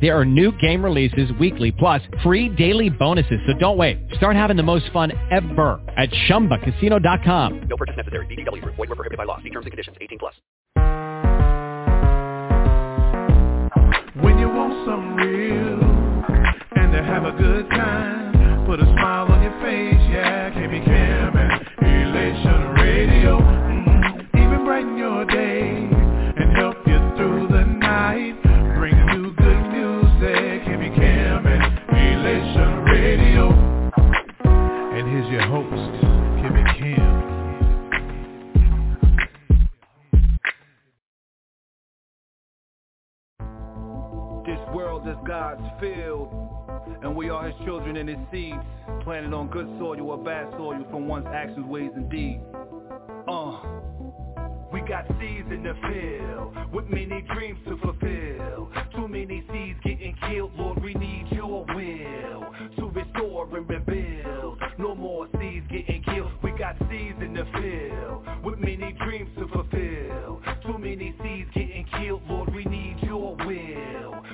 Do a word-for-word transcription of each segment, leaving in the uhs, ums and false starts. There are new game releases weekly, plus free daily bonuses. So don't wait. Start having the most fun ever at Chumba Casino dot com. No purchase necessary. V G W Group. Void where prohibited by law. See terms and conditions. eighteen plus. When you want something real and to have a good time, put a smile on your face, yeah. K B Kim and Elation Radio, mm-hmm. Even brighten your day and help you through the night. Bring you good music, K B Kim and Elation Radio. And here's your host, K B Kim. Is God's field, and we are his children and his seeds, planted on good soil or bad soil from one's actions, ways, and deeds. Uh, we got seeds in the field, with many dreams to fulfill, too many seeds getting killed, Lord, we need your will, to restore and rebuild, no more seeds getting killed, we got seeds in the field, with many dreams to fulfill, too many seeds getting killed, Lord, we need your will,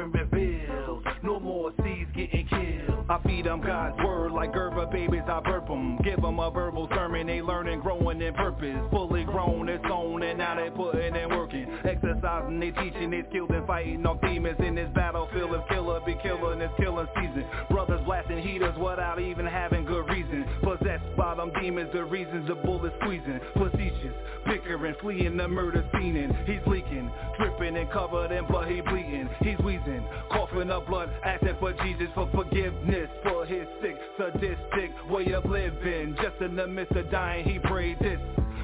and rebuild, no more seeds getting killed. I feed them God's word like Gerber babies, I burp them. Give them a verbal sermon, they learning, growing in purpose. Fully grown, it's on, and now they putting and working. Exercising, they teaching, they skilled in fighting off demons. In this battlefield of killer be killer, and it's killing season. Brothers blasting heaters without even having good reason. Possessed by them demons, the reasons the bullets squeezing. Facetious, bickering, fleeing the murder scene. And he's leaking, dripping and covered in blood, he bleeding. He's wheezing, coughing up blood, asking for Jesus for forgiveness for his sick, sadistic way of living. Just in the midst of dying, he prayed this.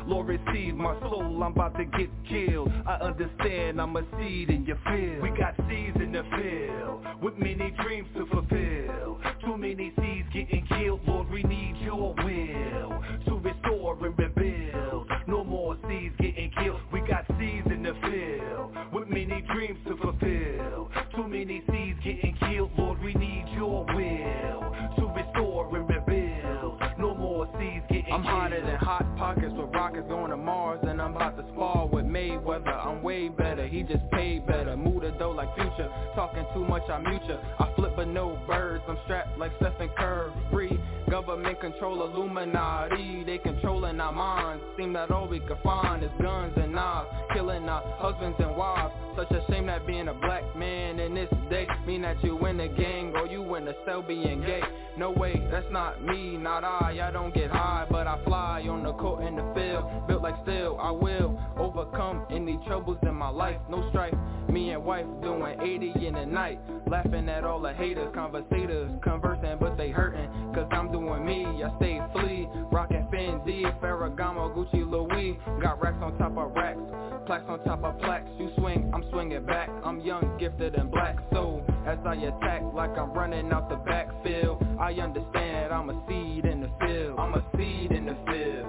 Lord, receive my soul, I'm about to get killed. I understand I'm a seed in your field. We got seeds in the field, with many dreams to fulfill. Too many seeds getting killed, Lord, we need your will. To restore and rebuild, no more seeds getting killed. We got seeds in the field, with many dreams to fulfill. Too many seeds getting killed, Lord, we need your will. To restore and rebuild, no more seeds getting killed. I'm hotter than hot pockets with rockets going to Mars, and I'm about to spar with Mayweather. I'm way better, he just paid better. Move the dough like Future, talking too much, I mute ya. I flip but no birds, I'm strapped like Steph and Curry. Government control Illuminati, they controlling our minds. Seem that all we can find is guns and knives, killing our husbands and wives. Such a shame that being a black man in this day mean that you in the gang or you in the cell being gay. No way, that's not me, not I. I don't get high, but I fly on the court in the field. Built like steel, I will overcome any troubles in my life. No strife, me and wife doing eighty in the night, laughing at all the haters, conversators conversing, but they hurting. Cause I'm doing me, I stay flee, rocking Fendi, Ferragamo, Gucci, Louis. Got racks on top of racks, plaques on top of plaques. You swing, I'm swinging back. I'm young, gifted, and black. So as I attack, like I'm running out the backfield, I understand I'm a seed in the field. I'm a seed in the field.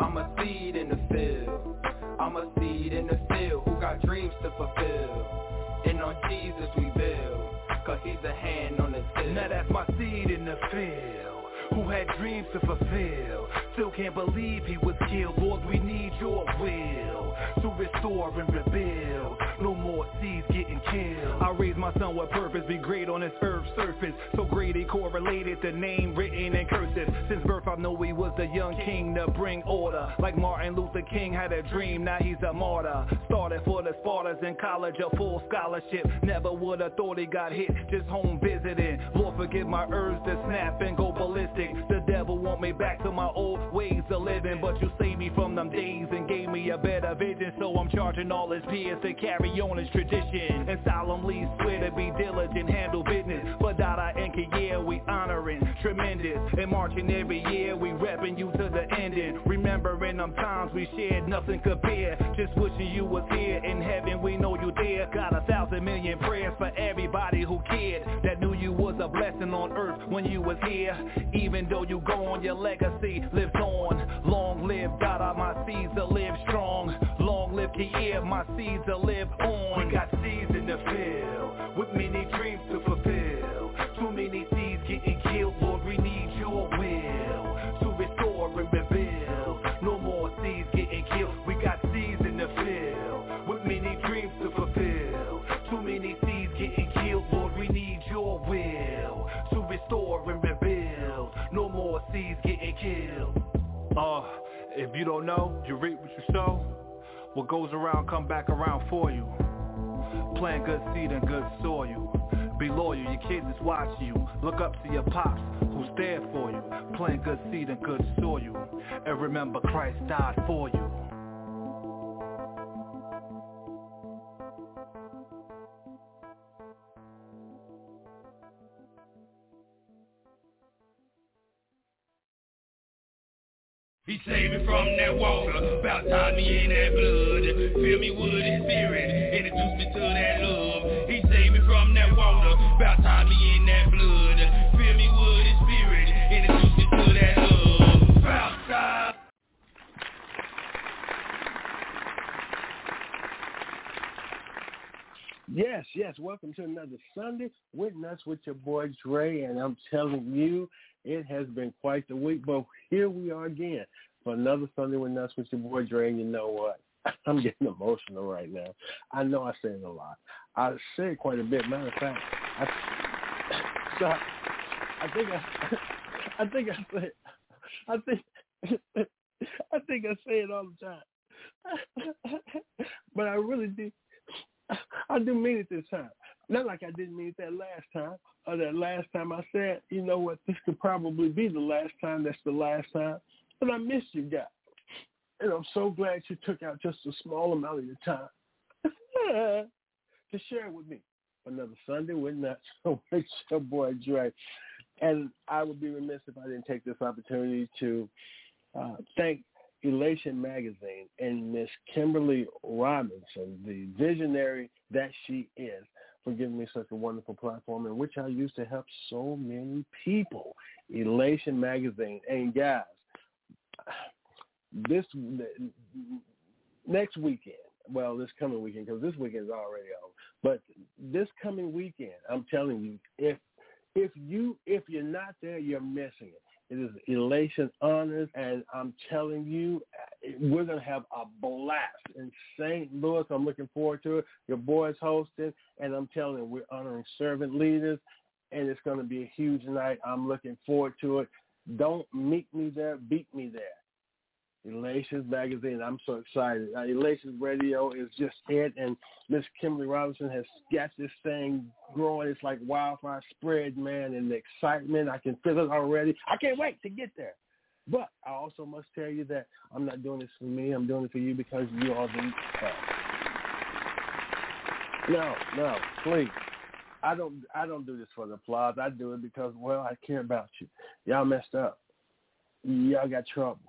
I'm a seed in the field. I'm a seed in the field who got dreams to fulfill. And on Jesus we build, cause he's a hand on the till. Now that's my seed in the field, who had dreams to fulfill. Still can't believe he was killed. Lord, we need your will to restore and rebuild. No more seeds getting killed. I raised my son with purpose, be great on this earth's surface. So great he correlated the name written in cursive. Since birth I know he was the young king to bring order. Like Martin Luther King had a dream, now he's a martyr. Started for the Spartans in college, a full scholarship. Never would have thought he got hit, just home visiting. Lord forgive my urge to snap and go ballistic. The devil want me back to my old ways of living, but you saved me from them days and gave me a better vision. So I'm charging all his peers to carry on his tradition, and solemnly swear to be diligent, handle business. For Dada and Kaya we honoring, tremendous. And marching every year, we repping you to the ending. Remembering them times we shared, nothing compared. Just wishing you was here, in heaven we know you there. Got a thousand million prayers for everybody who cared, that knew you was a blessing on earth when you was here. Even though you gone, your legacy lives on. Long live Dada, my seeds will live strong. Long live Kaya, my seeds will live on. We got seeds in the field, with many dreams to fulfill. Too many seeds getting killed, Lord, we need your will to restore and rebuild. No more seeds getting killed. We got seeds in the field, with many dreams to fulfill. Too many seeds getting killed, Lord, we need your will to restore and rebuild. No more seeds getting killed. Uh, if you don't know, you reap what you sow. What goes around come back around for you. Plant good seed and good soil. Be loyal, your kids is watching you. Look up to your pops, who's there for you. Plant good seed and good soil. And remember Christ died for you. Be saving from that water, baptize me in that blood, fill me with his spirit, introduce me to that love. He saved me from that water, baptize me in that blood, fill me with his spirit, introduce me to that love. Baptize. Yes, yes, welcome to another Sunday Wit Nuts with your boy Dre, and I'm telling you, it has been quite the week, but here we are again for another Sunday Wit Nuts with your boy Dre, and you know what? I'm getting emotional right now. I know I said a lot. I said quite a bit. Matter of fact, I, so I, I think I, I think I said, I think, I think I say it all the time, but I really do. I do mean it this time. Not like I didn't mean it that last time, or that last time I said, you know what, this could probably be the last time, that's the last time, but I miss you guys, and I'm so glad you took out just a small amount of your time to share with me another Sunday with Nuts with your boy Dre, and I would be remiss if I didn't take this opportunity to uh, thank Elation Magazine and Miss Kimberly Robinson, the visionary that she is, for giving me such a wonderful platform in which I used to help so many people. Elation Magazine. And guys, this next weekend, well, this coming weekend, because this weekend is already over, but this coming weekend, I'm telling you, if if you if you're not there, you're missing it. It is Elation Honors, and I'm telling you, we're going to have a blast in Saint Louis. I'm looking forward to it. Your boy's hosting, and I'm telling you, we're honoring servant leaders, and it's going to be a huge night. I'm looking forward to it. Don't meet me there. Beat me there. Elation Magazine, I'm so excited. Uh, Elation Radio is just it, and Miss Kimberly Robinson has got this thing growing. It's like wildfire spread, man, and the excitement. I can feel it already. I can't wait to get there. But I also must tell you that I'm not doing this for me. I'm doing it for you because you are the uh, No, no, please. I don't I don't do this for the applause. I do it because, well, I care about you. Y'all messed up. Y'all got trouble.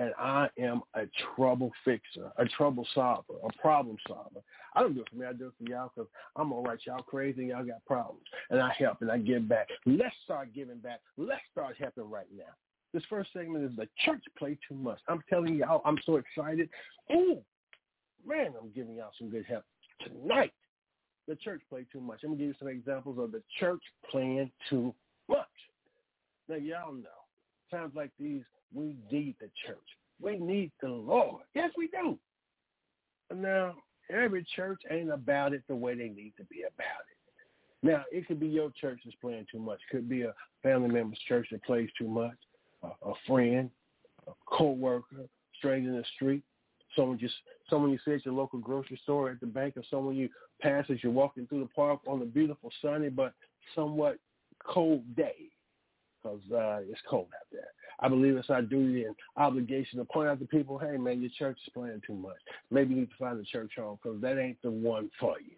And I am a trouble fixer, a trouble solver, a problem solver. I don't do it for me. I do it for y'all because I'm going to write y'all crazy and y'all got problems. And I help and I give back. Let's start giving back. Let's start helping right now. This first segment is the church play too much. I'm telling y'all, I'm so excited. Ooh, man, I'm giving y'all some good help tonight. The church play too much. I'm going to give you some examples of the church playing too much. Now, y'all know, times like these, we need the church. We need the Lord. Yes, we do. Now, every church ain't about it the way they need to be about it. Now, it could be your church that's playing too much. Could be a family member's church that plays too much, a, a friend, a co-worker, stranger in the street, someone just someone you see at your local grocery store, at the bank, or someone you pass as you're walking through the park on a beautiful, sunny, but somewhat cold day, because uh, it's cold out there. I believe it's our duty and obligation to point out to people, hey, man, your church is playing too much. Maybe you need to find a church home, because that ain't the one for you.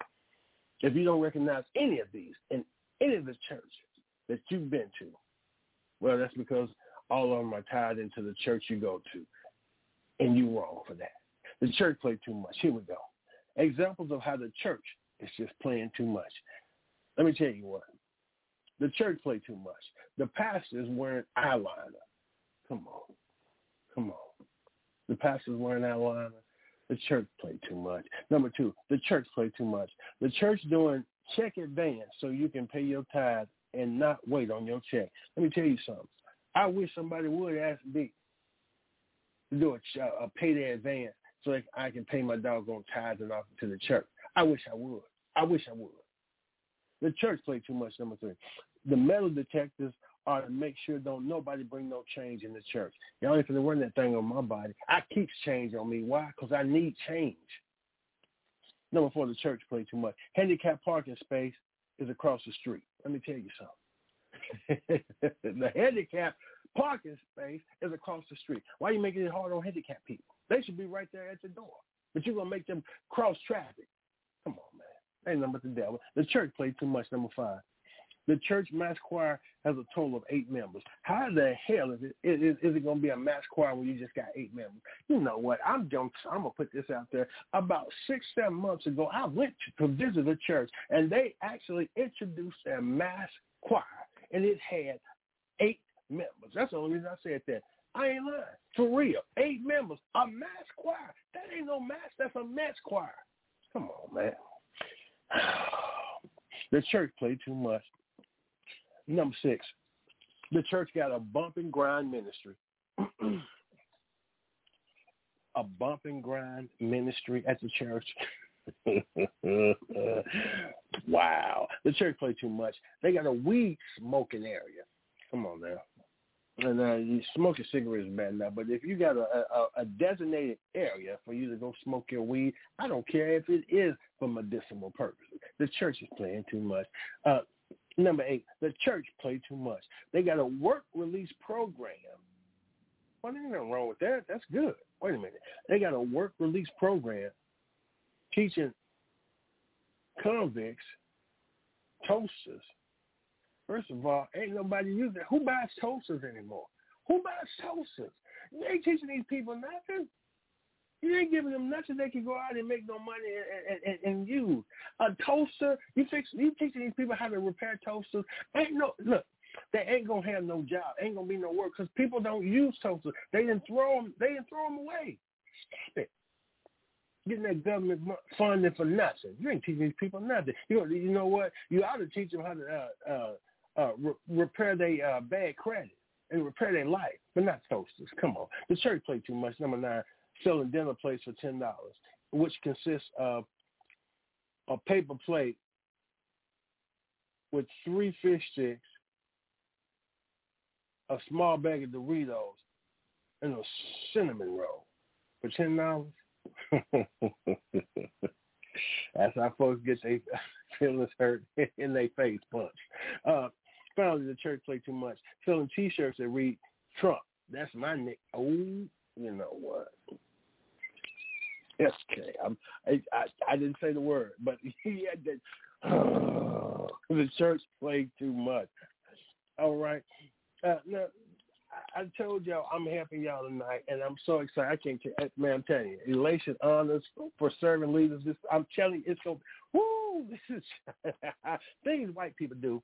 If you don't recognize any of these in any of the churches that you've been to, well, that's because all of them are tied into the church you go to, and you're wrong for that. The church played too much. Here we go. Examples of how the church is just playing too much. Let me tell you what. The church played too much. The pastor's wearing eyeliner. Come on. Come on. The pastor's wearing eyeliner. The church played too much. Number two, the church played too much. The church doing check advance so you can pay your tithe and not wait on your check. Let me tell you something. I wish somebody would ask me to do a, a payday advance so that I can pay my doggone tithe and offer to the church. I wish I would. I wish I would. The church played too much. Number three, the metal detectors are to make sure don't nobody bring no change in the church. Y'all ain't finna run that thing on my body. I keep change on me. Why? Because I need change. Number four, the church played too much. Handicapped parking space is across the street. Let me tell you something. The handicapped parking space is across the street. Why are you making it hard on handicapped people? They should be right there at the door. But you're going to make them cross traffic. Come on, man. That ain't nothing but the devil. The church played too much. Number five. The church mass choir has a total of eight members. How the hell is it, is, is it going to be a mass choir when you just got eight members? You know what? I'm going to put this out there. About six, seven months ago, I went to, to visit a church, and they actually introduced a mass choir, and it had eight members. That's the only reason I said that. I ain't lying. For real. Eight members. A mass choir. That ain't no mass. That's a mass choir. Come on, man. The church played too much. Number six, the church got a bump and grind ministry. A bump and grind ministry at the church. Wow. The church played too much. They got a weed smoking area. Come on now. And uh, you smoke your cigarettes bad enough, but if you got a, a, a designated area for you to go smoke your weed, I don't care if it is for medicinal purposes. The church is playing too much. Uh, Number eight, the church played too much. They got a work release program. Well, there ain't nothing wrong with that. That's good. Wait a minute. They got a work release program teaching convicts, toasters. First of all, ain't nobody using it. Who buys toasters anymore? Who buys toasters? You ain't teaching these people nothing. You ain't giving them nothing they can go out and make no money and, and, and, and use. A toaster, you fix, you teaching these people how to repair toasters. Ain't no, look, they ain't going to have no job. Ain't going to be no work because people don't use toasters. They didn't throw them, they didn't throw them away. Stop it. Getting that government funding for nothing. You ain't teaching these people nothing. You know, you know what? You ought to teach them how to uh, uh, uh, re- repair their uh, bad credit and repair their life, but not toasters. Come on. The church played too much. Number nine. Selling dinner plates for ten dollars, which consists of a paper plate with three fish sticks, a small bag of Doritos, and a cinnamon roll for ten dollars. That's how folks get their feelings hurt in their face punch. Uh, finally, the church played too much. Selling T-shirts that read Trump. That's my nick. Oh, you know what? Yes, okay. I'm, I, I I didn't say the word, but yeah, that, oh, the church played too much. All right. Uh, now, I, I told y'all I'm helping y'all tonight, and I'm so excited. I can't, man, I'm telling you, Elation Honors for serving leaders. This, I'm telling you, it's going to be, woo, this is things white people do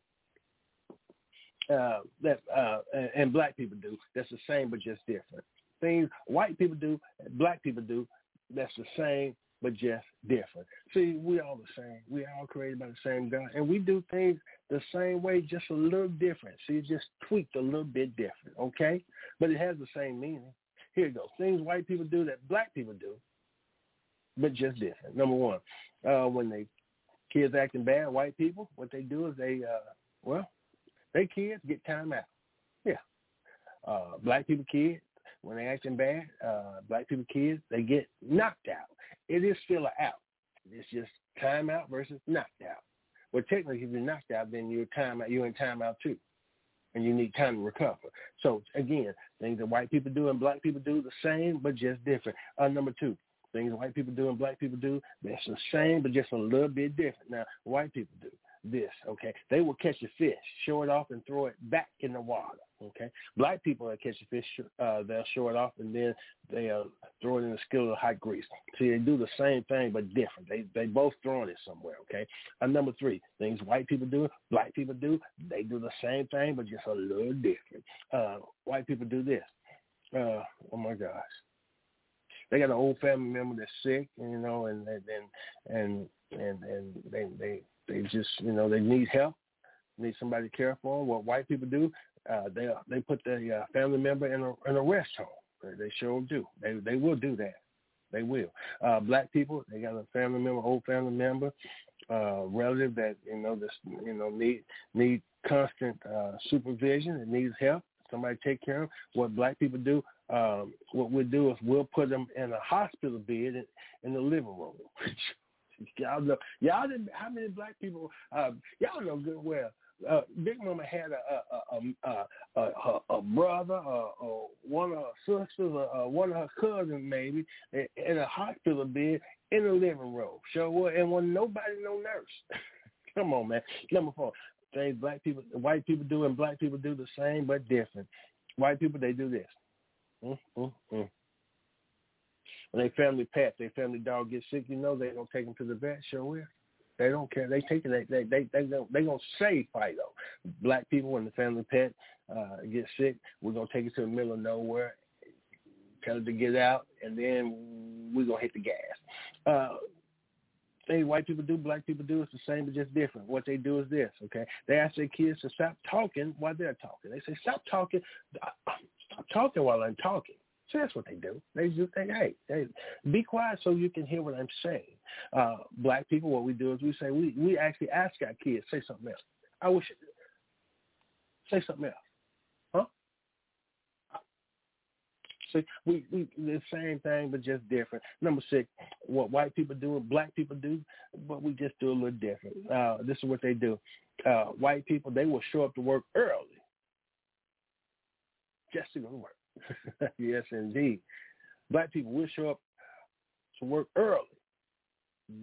uh, that uh, and, and black people do. That's the same but just different. Things white people do, black people do. That's the same, but just different. See, we all the same. We all created by the same God, and we do things the same way, just a little different. See, it's just tweaked a little bit different, okay? But it has the same meaning. Here you go. Things white people do that black people do, but just different. Number one, uh, when they kids acting bad, white people, what they do is they, uh, well, they kids get time out. Yeah. Uh, black people kids, when they acting bad, uh, black people kids, they get knocked out. It is still an out. It's just time out versus knocked out. Well, technically, if you're knocked out, then you're time out. You're in time out too, and you need time to recover. So again, things that white people do and black people do the same, but just different. Uh, number two, things that white people do and black people do, that's the same, but just a little bit different. Now, white people do this, okay? They will catch a fish, show it off, and throw it back in the water, okay? Black people that catch a fish, uh, they'll show it off, and then they'll throw it in a skillet of hot grease. See, they do the same thing, but different. They they both throwing it somewhere, okay? And number three, things white people do, black people do, they do the same thing, but just a little different. Uh, white people do this. Uh, oh, my gosh. They got an old family member that's sick, you know, and and and and, and they, they they just, you know, they need help, need somebody to care for them. What white people do, uh, they they put the uh, family member in a in a rest home. They, they sure do. They they will do that. They will. Uh, black people, they got a family member, old family member, uh, relative that you know this you know need need constant uh, supervision. It needs help. Somebody take care of them. What black people do. Um, what we'll do is we'll put them in a hospital bed in, in the living room. y'all know, y'all didn't, how many black people, uh, y'all know good well. Uh, Big Mama had a a a a, a, a brother, or, or one of her sisters, or, or one of her cousins maybe, in, in a hospital bed in the living room. Sure was, and wasn't nobody, no nurse. Come on, man. Number four, things black people, white people do, and black people do the same but different. White people, they do this. Mm, mm, mm. When they family pet, their family dog gets sick, you know they don't take them to the vet. Sure will. They don't care. They take it. They they they they, they gonna save Fido. Black people, when the family pet uh, gets sick, we're gonna take it to the middle of nowhere, tell it to get out, and then we're gonna hit the gas. Uh, Things white people do, black people do, it's the same, but just different. What they do is this, okay? They ask their kids to stop talking while they're talking. They say, stop talking. Stop talking while I'm talking. So that's what they do. They just say, hey, hey, be quiet so you can hear what I'm saying. Uh, black people, what we do is we say, we, we actually ask our kids, say something else. I wish it, say something else. So we, we the same thing, but just different. Number six, what white people do and black people do, but we just do a little different. Uh, this is what they do. Uh, white people, they will show up to work early just to go to work. Yes, indeed. Black people will show up to work early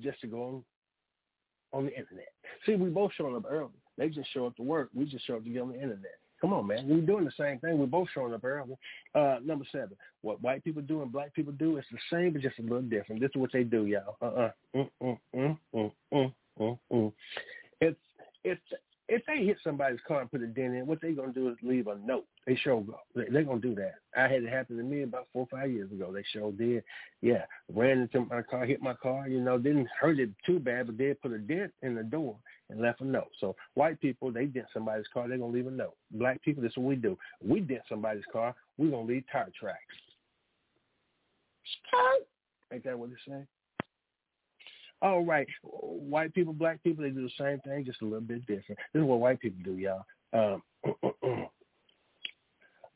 just to go on, on the internet. See, we both showing up early. They just show up to work. We just show up to get on the internet. Come on, man. We're doing the same thing. We're both showing up early. Uh, number seven, what white people do and black people do is the same, but just a little different. This is what they do, y'all. Uh-uh. Mm, mm, mm, mm, mm, mm, mm. It's, it's, if they hit somebody's car and put a dent in, what they're going to do is leave a note. They sure go. They're going to do that. I had it happen to me about four or five years ago. They sure did. Yeah. Ran into my car, hit my car, you know, didn't hurt it too bad, but did put a dent in the door and left a note. So white people, they dent somebody's car, they're going to leave a note. Black people, that's what we do. We dent somebody's car, we're going to leave tire tracks. Ain't that what they say? All right, white people, black people, they do the same thing, just a little bit different. This is what white people do, y'all. Um,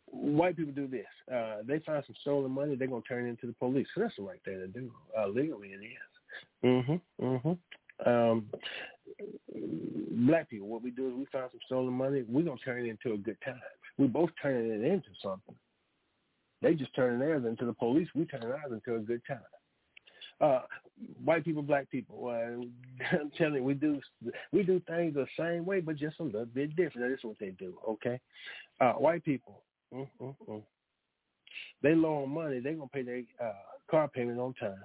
white people do this. Uh, they find some stolen money, they're going to turn it into the police. So that's the right thing to do. Uh, legally, it is. Mm-hmm, mm-hmm. Um, black people, what we do is we find some stolen money, we're going to turn it into a good time. We both turn it into something. They just turn theirs into the police. We turn ours into a good time. Uh, white people, black people, uh, I'm telling you, we do, we do things the same way, but just a little bit different. That's what they do, okay? Uh, white people, mm, mm, mm. They low on money. They're going to pay their uh, car payment on time.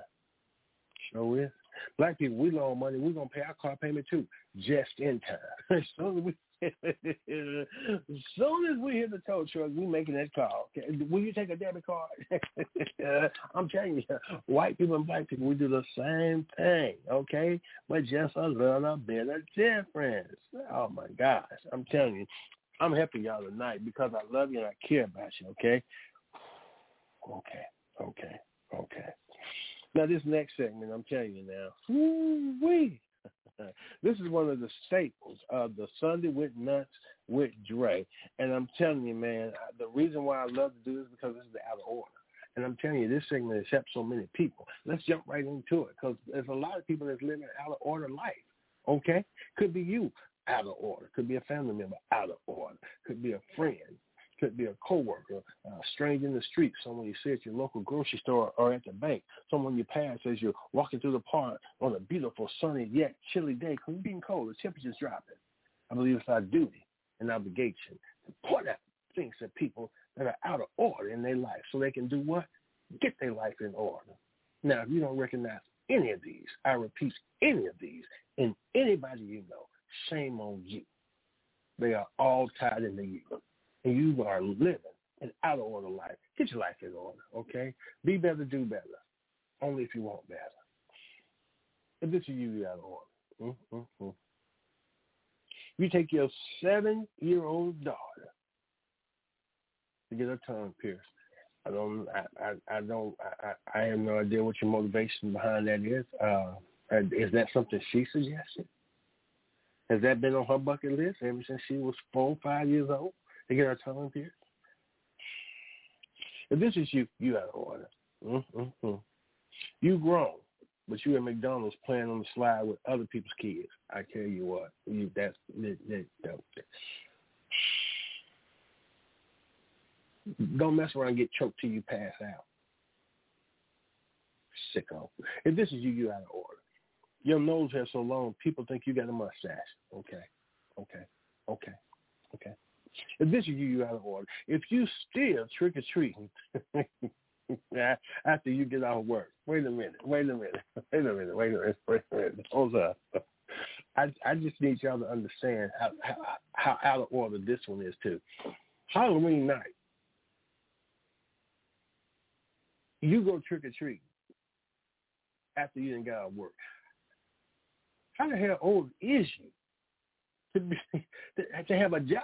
Sure is. Black people, we low on money. We're going to pay our car payment, too, just in time. As soon as we as soon as we hit the tow truck, we making that call. Okay? Will you take a debit card? I'm telling you, white people and black people, we do the same thing, okay? But just a little bit of difference. Oh, my gosh. I'm telling you, I'm helping y'all tonight because I love you and I care about you, okay? Okay, okay, okay. Now, this next segment, I'm telling you now, woo-wee. This is one of the staples of the Sunday Wit Nuts with Dre. And I'm telling you, man, the reason why I love to do this is because this is out of order. And I'm telling you, this segment has helped so many people. Let's jump right into it because there's a lot of people that's living an out-of-order life, okay? Could be you, out of order. Could be a family member, out of order. Could be a friend. Could be a coworker, a stranger in the street, someone you see at your local grocery store or at the bank, someone you pass as you're walking through the park on a beautiful, sunny, yet chilly day because it's getting cold, the temperature's dropping. I believe it's our duty and obligation to point out things to people that are out of order in their life so they can do what? Get their life in order. Now, if you don't recognize any of these, I repeat, any of these, in anybody you know, shame on you. They are all tied into you. And you are living an out-of-order life. Get your life in order, okay? Be better, do better. Only if you want better. If this is you, you're out of order. Mm-hmm. You take your seven-year-old daughter to get her tongue pierced. I don't, I, I, I don't, I, I have no idea what your motivation behind that is. Uh, is that something she suggested? Has that been on her bucket list ever since she was four, five years old? To get our tongue pierced. If this is you, you out of order. Mm-hmm. You grown, but you at McDonald's playing on the slide with other people's kids. I tell you what, you that's that, that, that. Don't mess around and get choked till you pass out. Sicko. If this is you, you out of order. Your nose has so long, people think you got a mustache. Okay, okay, okay, okay. If this is you, you out of order. If you still trick-or-treating after you get out of work, wait a minute, wait a minute, wait a minute, wait a minute, wait a minute. Hold up. I, I just need y'all to understand how, how, how out of order this one is, too. Halloween night, you go trick-or-treating after you done got out of work. How the hell old is you to, be, to, to have a job?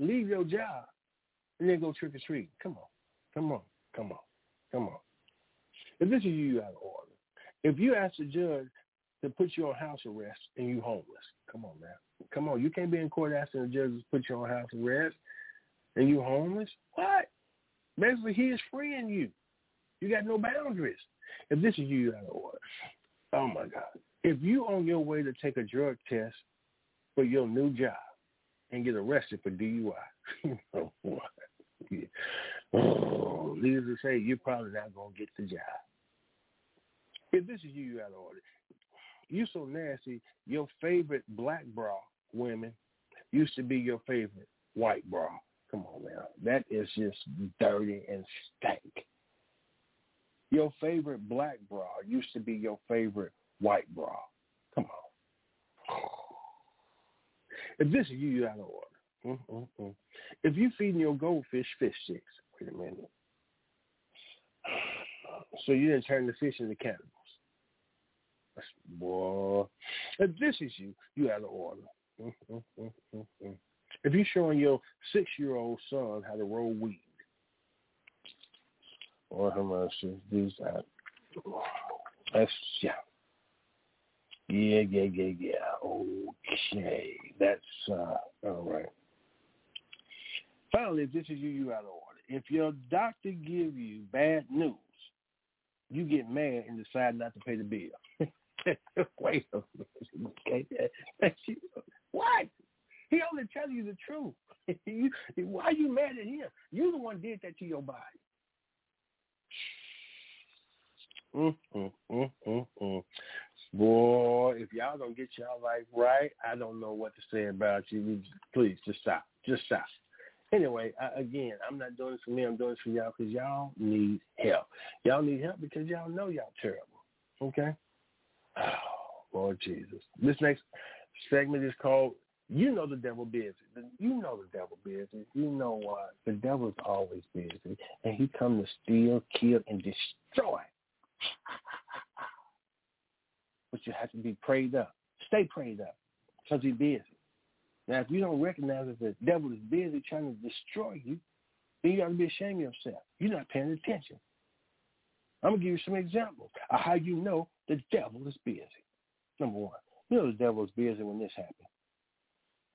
Leave your job and then go trick-or-treating. Come on. Come on. Come on. Come on. If this is you, you out of order. If you ask the judge to put you on house arrest and you homeless, come on, man. Come on. You can't be in court asking the judge to put you on house arrest and you homeless. What? Basically, he is freeing you. You got no boundaries. If this is you, you out of order. Oh, my God. If you on your way to take a drug test for your new job, and get arrested for D U I. Oh, yeah. Oh, needless to say, you're probably not going to get the job. If this is you, you out of order. You so nasty, your favorite black bra women used to be your favorite white bra. Come on, man. That is just dirty and stank. Your favorite black bra used to be your favorite white bra. Come on. If this is you, you're out of order. Mm-mm-mm. If you're feeding your goldfish fish sticks, wait a minute. So you didn't turn the fish into cannibals. Boy. If this is you, you're out of order. Mm-mm-mm-mm-mm. If you're showing your six-year-old son how to roll weed. Or how much is these out? That's, yeah. Yeah, yeah, yeah, yeah. Okay. That's uh, all right. Finally, if this is you, you out of order. If your doctor give you bad news, you get mad and decide not to pay the bill. Wait a minute. Okay. What? He only telling you the truth. you, why are you mad at him? You the one did that to your body. Mm, mm, mm, mm, mm. Boy, if y'all don't get y'all life right, I don't know what to say about you. Please, just stop. Just stop. Anyway, I, again, I'm not doing this for me. I'm doing this for y'all because y'all need help. Y'all need help because y'all know y'all terrible. Okay? Oh, Lord Jesus. This next segment is called You Know the Devil Busy. You know the devil busy. You know what? The devil's always busy, and he come to steal, kill, and destroy. But you have to be prayed up. Stay prayed up because he's busy. Now, if you don't recognize that the devil is busy trying to destroy you, then you got to be ashamed of yourself. You're not paying attention. I'm going to give you some examples. or how you know the devil is busy. Number one, you know the devil is busy when this happens.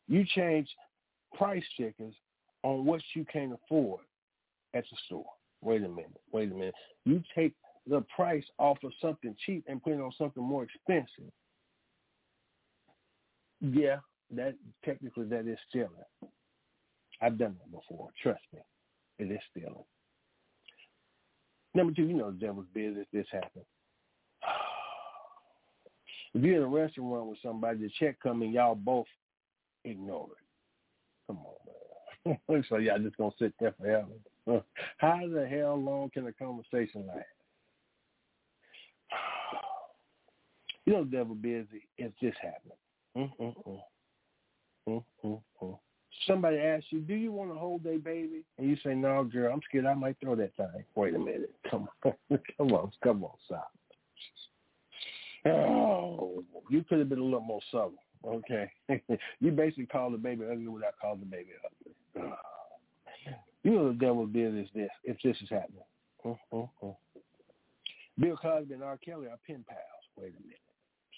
You change price stickers on what you can't afford at the store. Wait a minute, wait a minute. You take the price off of something cheap and put it on something more expensive. Yeah, that technically that is stealing. I've done that before. Trust me, it is stealing. Number two, you know the devil's business. This happened. If you're in a restaurant with somebody, the check coming, y'all both ignore it. Come on, man. So y'all just gonna sit there forever. How the hell long can a conversation last? You know the devil's busy if this happened. Mm-mm-mm. Mm-mm-mm. Somebody asks you, do you want to hold their baby? And you say, no, girl, I'm scared I might throw that thing. Wait a minute. Come on. Come on. Come on. Stop. Oh, you could have been a little more subtle. Okay. You basically called the baby ugly without calling the baby ugly. Oh. You know the devil's business this, if this is happening. Mm-hmm. Bill Cosby and R. Kelly are pen pals. Wait a minute.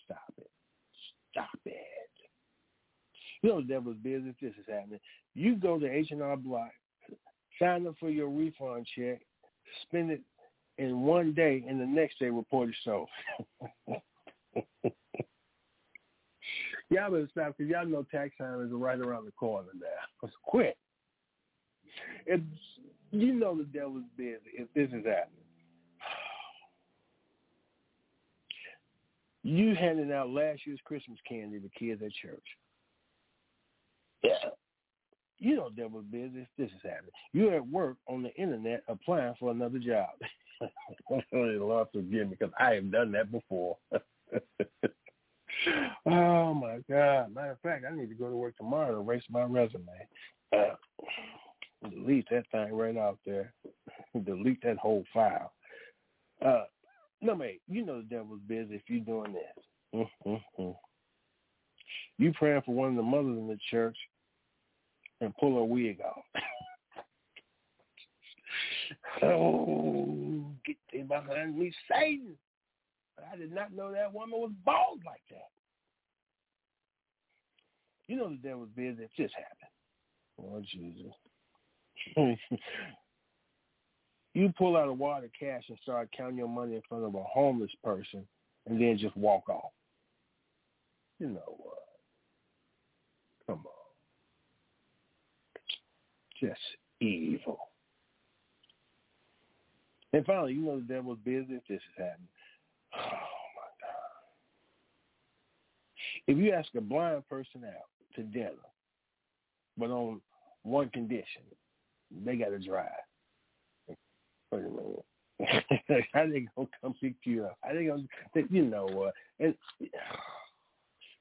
Stop it. Stop it. You know the devil's business. This is happening. You go to H and R Block, sign up for your refund check, spend it in one day, and the next day report it sold. Y'all better stop because y'all know tax time is right around the corner now. Let's quit. It's, you know the devil's business if this is happening. You handed out last year's Christmas candy to kids at church. Yeah. You know devil's business. This is happening. You're at work on the internet applying for another job. Lord forgive me because I have done that before. Oh, my God. Matter of fact, I need to go to work tomorrow to erase my resume. Uh, delete that thing right out there. Delete that whole file. Uh, number eight, you know the devil's busy if you're doing this. Mm-hmm. You praying for one of the mothers in the church and pull her wig off. Oh, get thee behind me, Satan. I did not know that woman was bald like that. You know the devil's busy if this happened. Lord Jesus. You pull out a wad of cash and start counting your money in front of a homeless person and then just walk off. You know what? Come on. Just evil. And finally, you know the devil's busy if this is happening. Oh, my God. If you ask a blind person out to dinner, but on one condition, they got to drive. Wait a minute. How they going to come pick you up? How they going to, you know what? And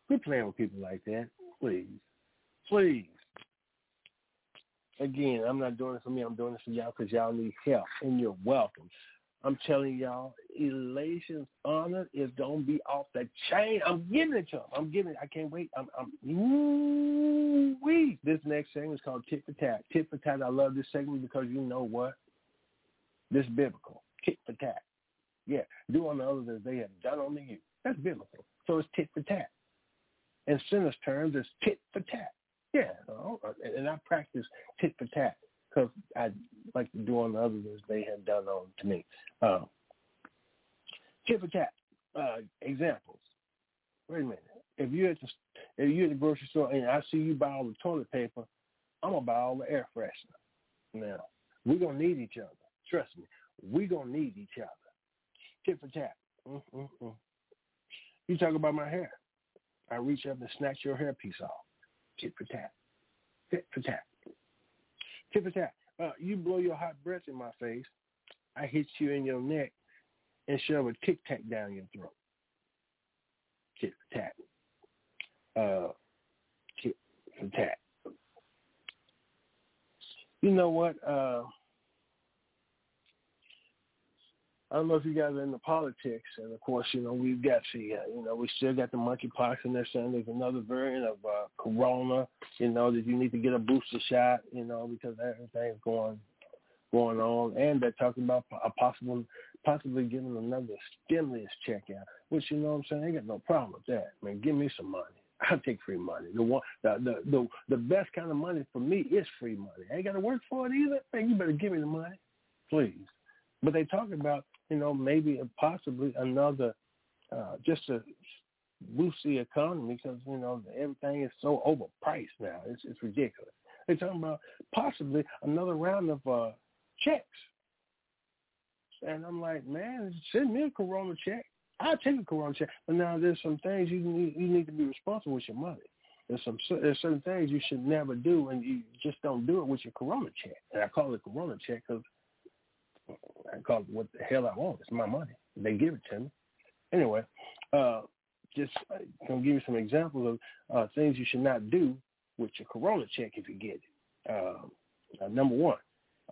quit playing with people like that. Please. Please. Again, I'm not doing it for me. I'm doing it for y'all because y'all need help, and you're welcome. I'm telling y'all, Elation's Honor is gonna be off the chain. I'm giving it to them. I'm giving it. I can't wait. I'm. I'm ooh, wee. This next segment is called Tit for Tat. Tit for Tat. I love this segment because you know what? This is biblical. Tit for tat. Yeah. Do on the others as they have done unto you. That's biblical. So it's tit for tat. In sinners' terms, it's tit for tat. Yeah, and I practice tit for tat because I like to do on the others as they have done on to me. Um, tit for tat uh, examples. Wait a minute. If you're at the if you're at the grocery store and I see you buy all the toilet paper, I'm gonna buy all the air freshener. Now we're gonna need each other. Trust me, we're gonna need each other. Tit for tat. Mm-mm-mm. You talk about my hair. I reach up and snatch your hairpiece off. Tit for tat. Tit for tat. Tit for tat. Uh, you blow your hot breath in my face. I hit you in your neck and shove a Tic Tac down your throat. Tit for tat. Uh, tit for tat. You know what? Uh, I don't know if you guys are into politics, and of course, you know, we've got the, uh, you know, we still got the monkeypox, and they're saying there's another variant of uh, corona, you know, that you need to get a booster shot, you know, because everything's going going on, and they're talking about a possible possibly give them another stimulus check out, which, you know what I'm saying, I ain't got no problem with that. Man, give me some money. I'll take free money. The one, the, the the the best kind of money for me is free money. I ain't got to work for it either. Man, you better give me the money, please. But they talk about, you know, maybe possibly another, uh, just to boost the economy because, you know, everything is so overpriced now. It's, it's ridiculous. They're talking about possibly another round of uh, checks. And I'm like, man, send me a Corona check. I'll take a Corona check. But now there's some things you need, you need to be responsible with your money. There's some there's certain things you should never do, and you just don't do it with your Corona check. And I call it Corona check because I call it what the hell I want. It's my money. They give it to me. Anyway, uh, just going to give you some examples of uh, things you should not do with your Corona check if you get it. Um, uh, number one,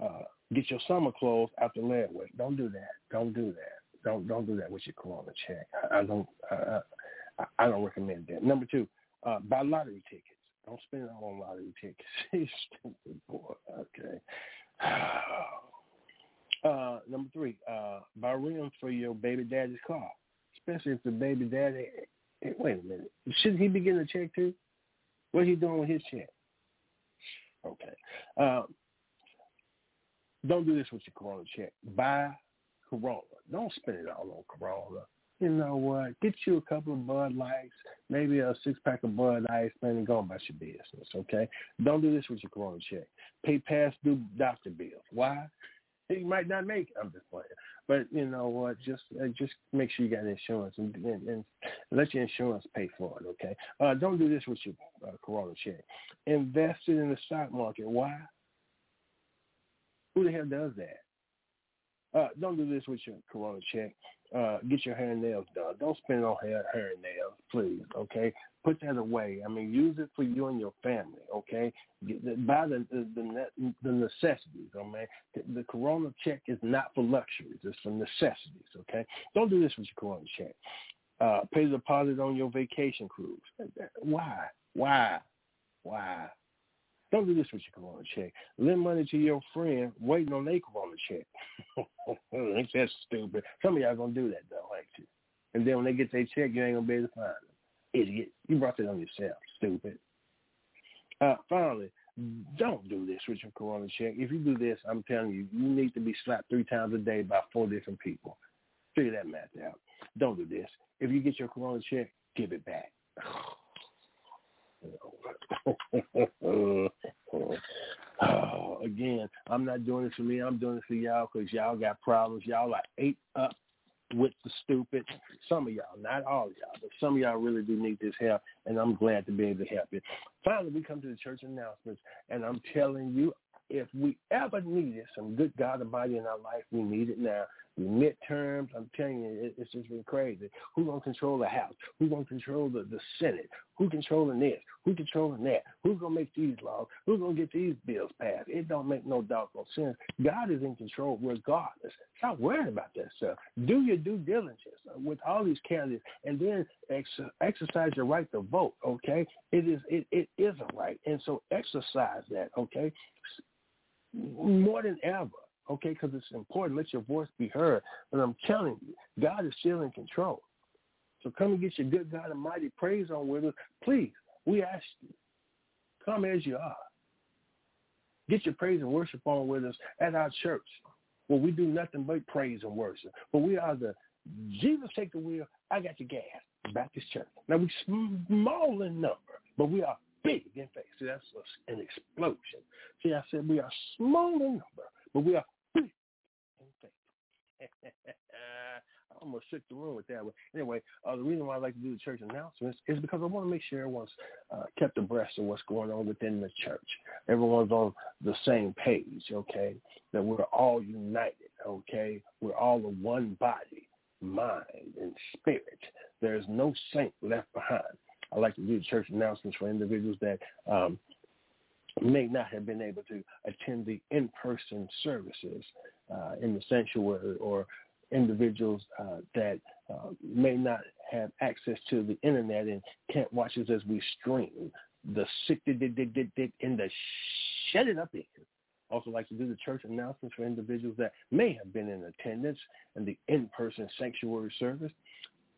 uh, get your summer clothes out the layaway. Don't do that. Don't do that. Don't don't do that with your Corona check. I, I don't I, I, I don't recommend that. Number two, uh, buy lottery tickets. Don't spend it all on lottery tickets. You stupid boy. Okay. Uh, number three, uh, buy rims for your baby daddy's car, especially if the baby daddy. Hey, wait a minute. Shouldn't he be getting a check too? What's he doing with his check? Okay. Uh, don't do this with your Corona check. Buy Corona. Don't spend it all on Corona. You know what? Get you a couple of Bud Lights, maybe a six-pack of Bud Ice, man, and go about your business, okay? Don't do this with your Corona check. Pay past due doctor bills. Why? You might not make it. I'm just playing. But you know what? Just uh, just make sure you got insurance and, and, and let your insurance pay for it, okay? Uh, don't do this with your uh, Corona check. Invest it in the stock market. Why? Who the hell does that? Uh, don't do this with your Corona check. Uh, get your hair and nails done. Don't spend on hair, hair and nails, please, okay? Put that away. I mean, use it for you and your family, okay? Get, buy the, the, the, the necessities, okay? The, the Corona check is not for luxuries. It's for necessities, okay? Don't do this with your Corona check. Uh, pay the deposit on your vacation cruise. Why? Why? Why? Don't do this with your Corona check. Lend money to your friend waiting on their Corona check. That's stupid. Some of y'all going to do that, though, ain't you? And then when they get their check, you ain't going to be able to find them. Idiot. You brought that on yourself, stupid. Uh, finally, don't do this with your Corona check. If you do this, I'm telling you, you need to be slapped three times a day by four different people. Figure that math out. Don't do this. If you get your Corona check, give it back. Oh, again, I'm not doing it for me. I'm doing it for y'all because y'all got problems. Y'all are ate up with the stupid. Some of y'all, not all of y'all, but some of y'all really do need this help, and I'm glad to be able to help you. Finally, we come to the church announcements, and I'm telling you, if we ever needed some good God Almighty in our life, we need it now. The midterms, I'm telling you, it, it's just been crazy. Who's going to control the House? Who's going to control the, the Senate? Who's controlling this? Who's controlling that? Who's going to make these laws? Who's going to get these bills passed? It don't make no doggone sense. God is in control regardless. Stop worrying about that stuff. Do your due diligence with all these candidates, and then ex- exercise your right to vote, okay? It is, it, it is a right, and so exercise that, okay? More than ever. Okay, because it's important. Let your voice be heard. But I'm telling you, God is still in control. So come and get your good God Almighty praise on with us. Please, we ask you, come as you are. Get your praise and worship on with us at our church, where we do nothing but praise and worship. But we are the Jesus take the wheel, I got the gas, Baptist Church. Now, we're small in number, but we are big in faith. See, that's an explosion. See, I said we are small in number, but we are big in faith. I almost shook the room with that one. Anyway, uh, the reason why I like to do the church announcements is because I want to make sure everyone's uh, kept abreast of what's going on within the church. Everyone's on the same page, okay, that we're all united, okay? We're all the one body, mind, and spirit. There's no saint left behind. I like to do church announcements for individuals that um, may not have been able to attend the in-person services uh, in the sanctuary, or individuals uh, that uh, may not have access to the internet and can't watch us as we stream. The sick did, did, did, did, did, and the shut it up in. Also like to do the church announcements for individuals that may have been in attendance in the in-person sanctuary service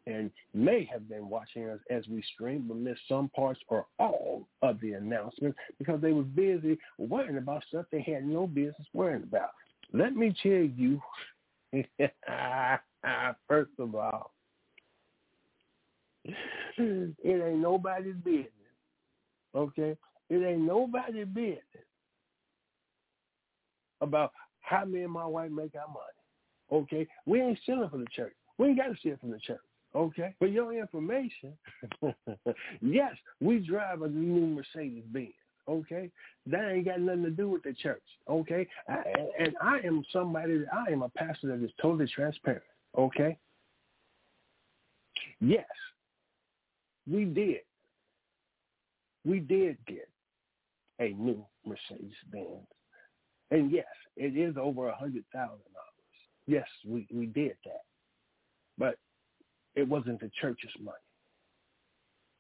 and may have been watching us as we stream but missed some parts or all of the announcements because they were busy worrying about stuff they had no business worrying about. Let me tell you, first of all, it ain't nobody's business, okay? It ain't nobody's business about how me and my wife make our money, okay? We ain't stealing from the church. We ain't got to steal from the church, okay? For your information, yes, we drive a new Mercedes Benz, okay? That ain't got nothing to do with the church, okay? I, and I am somebody, I am a pastor that is totally transparent, okay? Yes, we did. We did get a new Mercedes Benz. And yes, it is over one hundred thousand dollars. Yes, we, we did that. But it wasn't the church's money.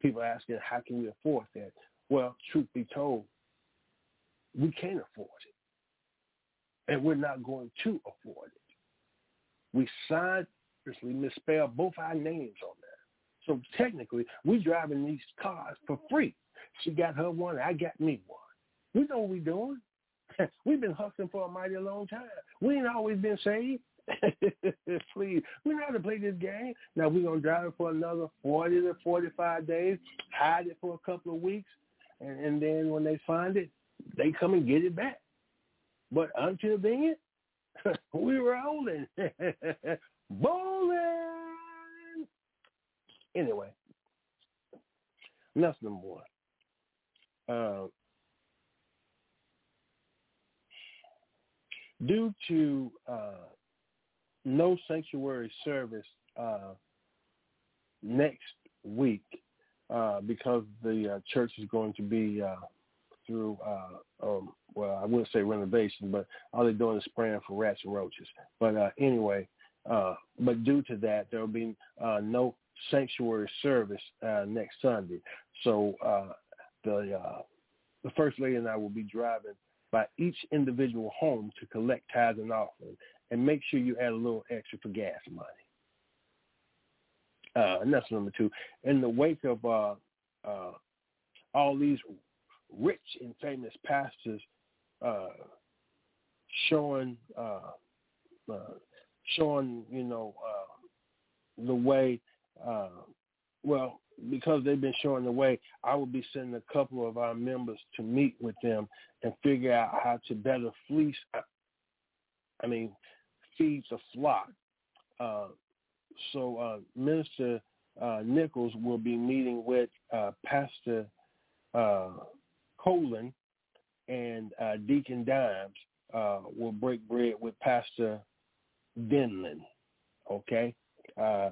People are asking, how can we afford that? Well, truth be told, we can't afford it. And we're not going to afford it. We signed, we misspelled both our names on that. So technically, we driving these cars for free. She got her one, I got me one. We know what we doing. We've been hustling for a mighty long time. We ain't always been saved. Please, we know how to play this game. Now we're going to drive it for another forty to forty-five days, hide it for a couple of weeks, and, and then when they find it, they come and get it back. But until then, we rolling. Bowling! Anyway, nothing more. Uh, due to uh, no sanctuary service uh, next week, uh, because the uh, church is going to be uh, through, uh, um, well, I wouldn't say renovation, but all they're doing is spraying for rats and roaches. But uh, anyway, uh, but due to that, there will be uh, no sanctuary service uh, next Sunday. So uh, the uh, the First Lady and I will be driving by each individual home to collect tithes and offerings, and make sure you add a little extra for gas money. Uh, and that's number two. In the wake of uh, uh, all these rich and famous pastors uh, showing uh, uh, showing you know uh, the way. Uh, well, because they've been showing the way, I will be sending a couple of our members to meet with them and figure out how to better fleece, I mean, feed the flock. Uh, so uh, Minister uh, Nichols will be meeting with uh, Pastor uh, Colin, and uh, Deacon Dimes uh, will break bread with Pastor Vinland, okay? Uh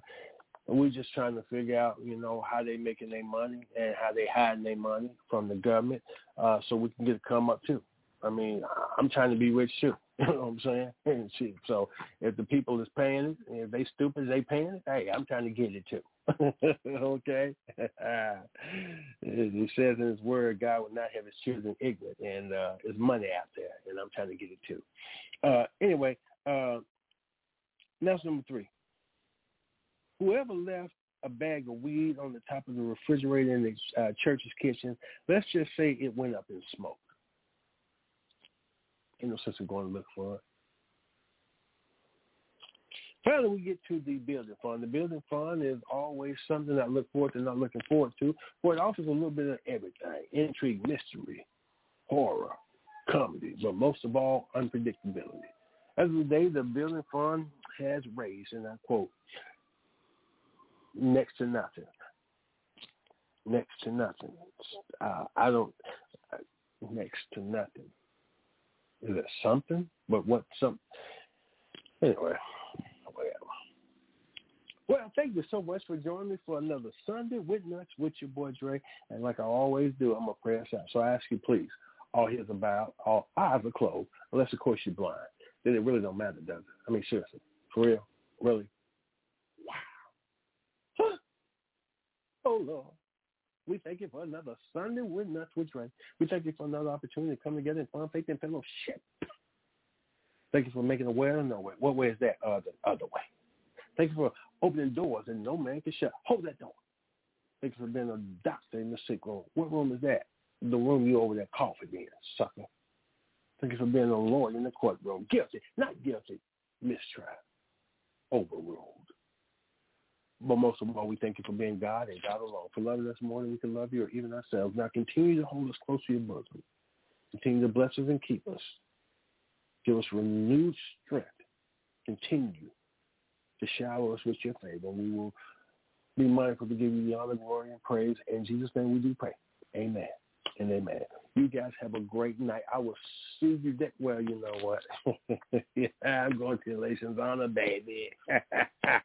We're just trying to figure out, you know, how they making their money and how they hiding their money from the government, uh, so we can get a come up too. I mean, I'm trying to be rich too. You know what I'm saying? Cheap. So if the people is paying it, and if they stupid, they paying it. Hey, I'm trying to get it too. Okay. It says in His Word, God would not have His children ignorant, and uh, there's money out there, and I'm trying to get it too. Uh, anyway, uh, that's number three. Whoever left a bag of weed on the top of the refrigerator in the uh, church's kitchen, let's just say it went up in smoke. Ain't no sense in going to look for it. Finally, we get to the building fund. The building fund is always something I look forward to, not looking forward to, for it offers a little bit of everything: intrigue, mystery, horror, comedy, but most of all, unpredictability. As of today, the building fund has raised, and I quote, next to nothing. Next to nothing. Uh, I don't. Uh, next to nothing. Is it something? But what? Some. Anyway. Whatever. Well, thank you so much for joining me for another Sunday Wit Nuts with your boy Dre. And like I always do, I'm gonna pray us out. So I ask you, please. All here's about. All eyes are closed, unless of course you're blind. Then it really don't matter, does it? I mean, seriously, for real, really. Oh, Lord. We thank you for another Sunday Wit Nuts with Dre. We thank you for another opportunity to come together and find faith and fellow shit. Thank you for making a way out of no way. What way is that? Uh, the other way. Thank you for opening doors and no man can shut. Hold that door. Thank you for being a doctor in the sick room. What room is that? The room you over there coughing in, sucker. Thank you for being a lawyer in the courtroom. Guilty, not guilty, mistrial, overruled. But most of all, we thank you for being God and God alone, for loving us more than we can love you or even ourselves. Now continue to hold us close to your bosom. Continue to bless us and keep us. Give us renewed strength. Continue to shower us with your favor. We will be mindful to give you the honor, glory, and praise. In Jesus' name we do pray. Amen and amen. You guys have a great night. I will see you that. Well, you know what? Yeah, I'm going to Elation's Honor, baby. Yes,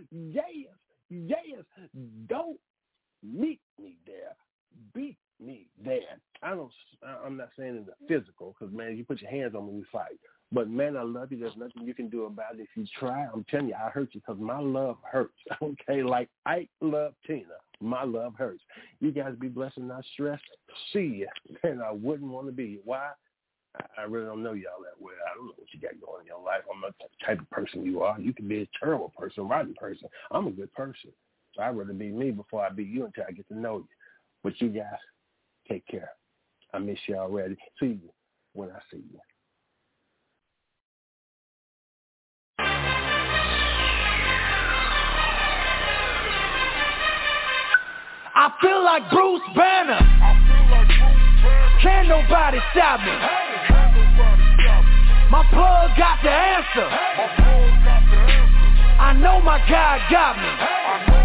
yes, yes. Don't meet me there. Beat me there. I don't. I'm not saying in the physical, because man, you put your hands on me, we fight. But man, I love you. There's nothing you can do about it. If you try, I'm telling you, I hurt you because my love hurts. Okay, like I love Tina. My love hurts. You guys be blessed and not stressed. See you. And I wouldn't want to be. Why? I, I really don't know y'all that well. I don't know what you got going in your life. I'm not the type of person you are. You can be a terrible person, rotten person. I'm a good person. So I'd rather be me before I be you until I get to know you. But you guys, take care. I miss you already. See you when I see you. I feel like Bruce Banner. Can't nobody stop me. My plug got the answer. I know my God got me.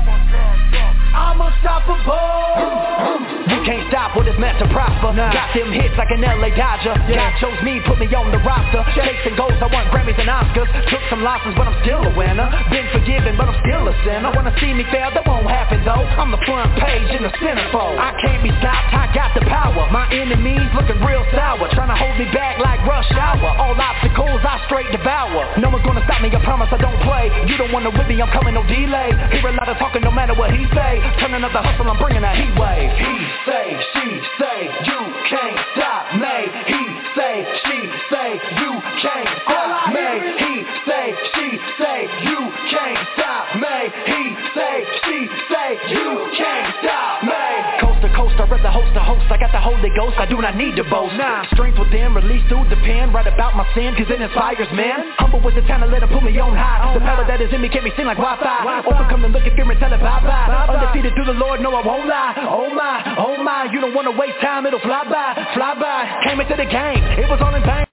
I'm unstoppable. You can't stop what is meant to prosper. Nah. Got them hits like an L A. Dodger. Yeah. God chose me, put me on the roster. Chasing yeah. goals, I won Grammys and Oscars. Took some losses, but I'm still a winner. Been forgiven, but I'm still a sinner. Wanna see me fail? That won't happen though. I'm the front page in the centerfold. I can't be stopped, I got the power. My enemies looking real sour, trying to hold me back like rush hour. All obstacles I straight devour. No one's gonna stop me, I promise I don't play. You don't wanna with me, I'm coming, no delay. Hear a lot of talking, no matter what he say. Turning up the hustle, I'm bringing that heat wave. He say, she say, you can't stop me. He say, she say, you can't stop me. He say, she say, you can't stop me. He say, she say, you can't stop me. Coast to coast, I read the host to host. I got the Holy Ghost, I do not need to boast. Nah. Strength within, released through the pen. Write about my sin, cause it inspires men. Humble with the talent, let it put me on high. The power that is in me can't be seen like Wi-Fi. Overcome the look at fear and tell it bye-bye. Undefeated through the Lord, no I won't lie. Oh my, oh my, you don't wanna waste time, it'll fly by, fly by. Came into the game, it was all in vain.